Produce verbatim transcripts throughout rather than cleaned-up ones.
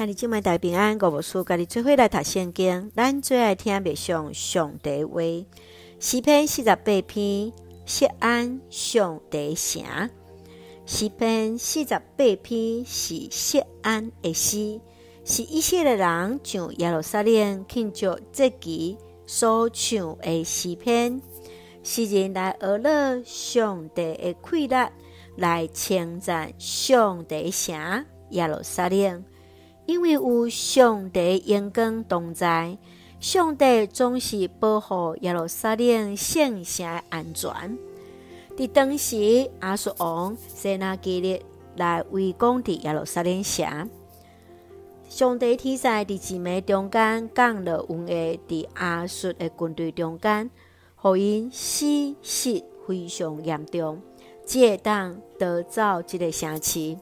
兄弟姐妹大家平安，五牧师跟你做伙来读圣经，咱最爱听默想上帝话。诗篇四十八篇，錫安上帝城。诗篇四十八篇是錫安的诗，是以色列人上耶路撒冷庆祝节期所唱的诗篇，诗人来学了上帝的快乐，来称赞上帝城耶路撒冷，因为有上帝阳光同在，上帝总是保护耶路撒冷圣城的安全。在当时亚述王西拿基立来围攻伫耶路撒冷城，上帝天使在一暝中间降落云下，伫亚述的军队中间，互因死失非常严重，只会当逃走这个城市。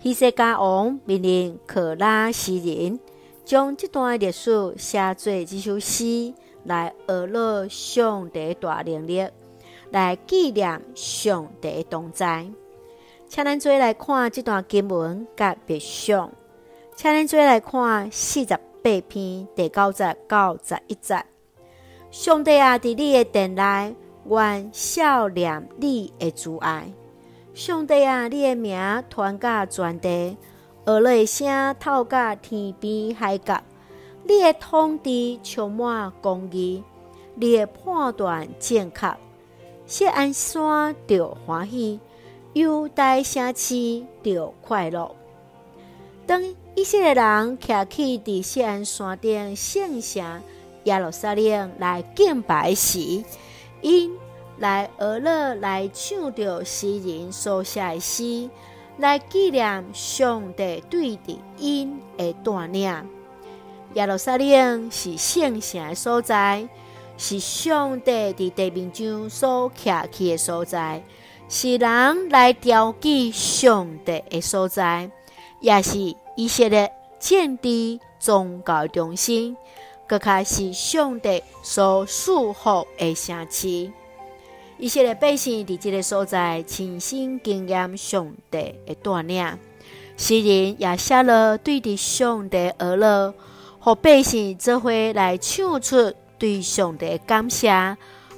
希西家王命令可拉诗人将这段历史写作这首诗，来学了上帝大能力，来纪念上帝同在。请咱做来看这段经文甲默想，请咱做来看四十八篇第九节到十一节。上帝啊，在你的殿内，愿效念你的慈爱。上帝啊，你的名传到全地，俄勒声透到天边海角。你的统治充满公义，你的判断正确。錫安山就欢喜，犹大城市就快乐。当以色列人徛起伫錫安山顶圣城耶路撒冷来敬拜时，因来俄勒来唱着诗人所写的诗，来纪念上帝对着因的带领。耶路撒冷是圣城的所在，是上帝伫地面上所徛起的所在，是人来调祭上帝的所在，也是以色列政治宗教中心，更加是上帝所祝福的城市。以色列百姓在这个所在亲身经验上帝的带领，诗人也写了对着上帝而乐，让百姓这回来唱出对上帝的感谢，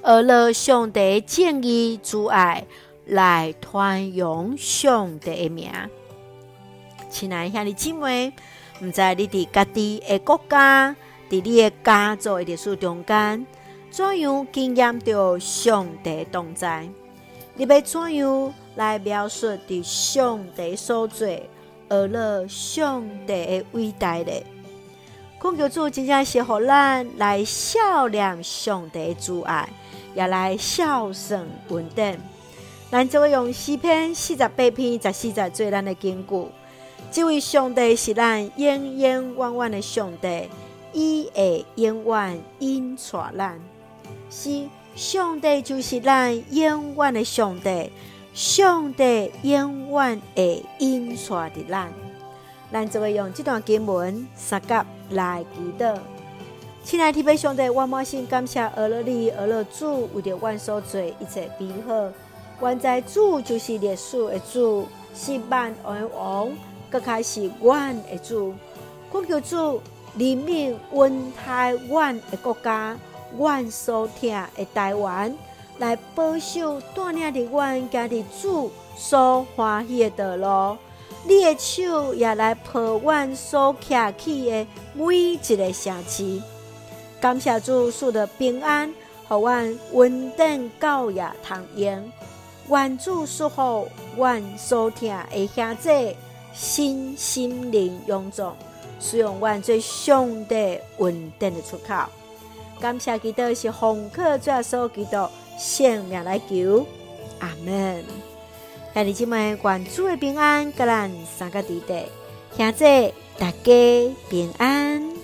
而乐上帝正义慈爱，来传扬上帝的名。亲爱的兄弟姊妹，不知道你在自己的国家，在你的家族的历史中间，怎样经验到上帝同在？你要怎样来描述伫上帝所做，而了上帝的伟大呢？恳求主真正是互咱来效念上帝的慈爱，也来孝顺恩典。咱就会用诗篇四十八篇十四节做咱的根据。这位上帝是咱永永远远的上帝，伊会永远引带咱。是上帝就是咱永远的上帝，上帝永远会引带着咱。咱就会用这段经文三甲来祈祷。亲爱的天父上帝，我满心感谢阿乐你，阿乐主为着阮所做一切美好。阮知主就是历史的主，是万王的王，更加是阮的主。恳求主怜悯恩待阮的国家，阮所疼的台湾，来保守带领着阮家己主所欢喜的道路。你的手也来抱阮所徛起的每一个城市。感谢主赐的平安，互阮稳定教也通用。愿主祝福阮所疼的兄弟身心灵勇壮，使用阮做上帝恩典的出口。感谢基督是奉靠主耶稣基督圣名来求，阿们。兄弟姊妹，愿主的平安甲咱三个弟弟，兄弟大家平安。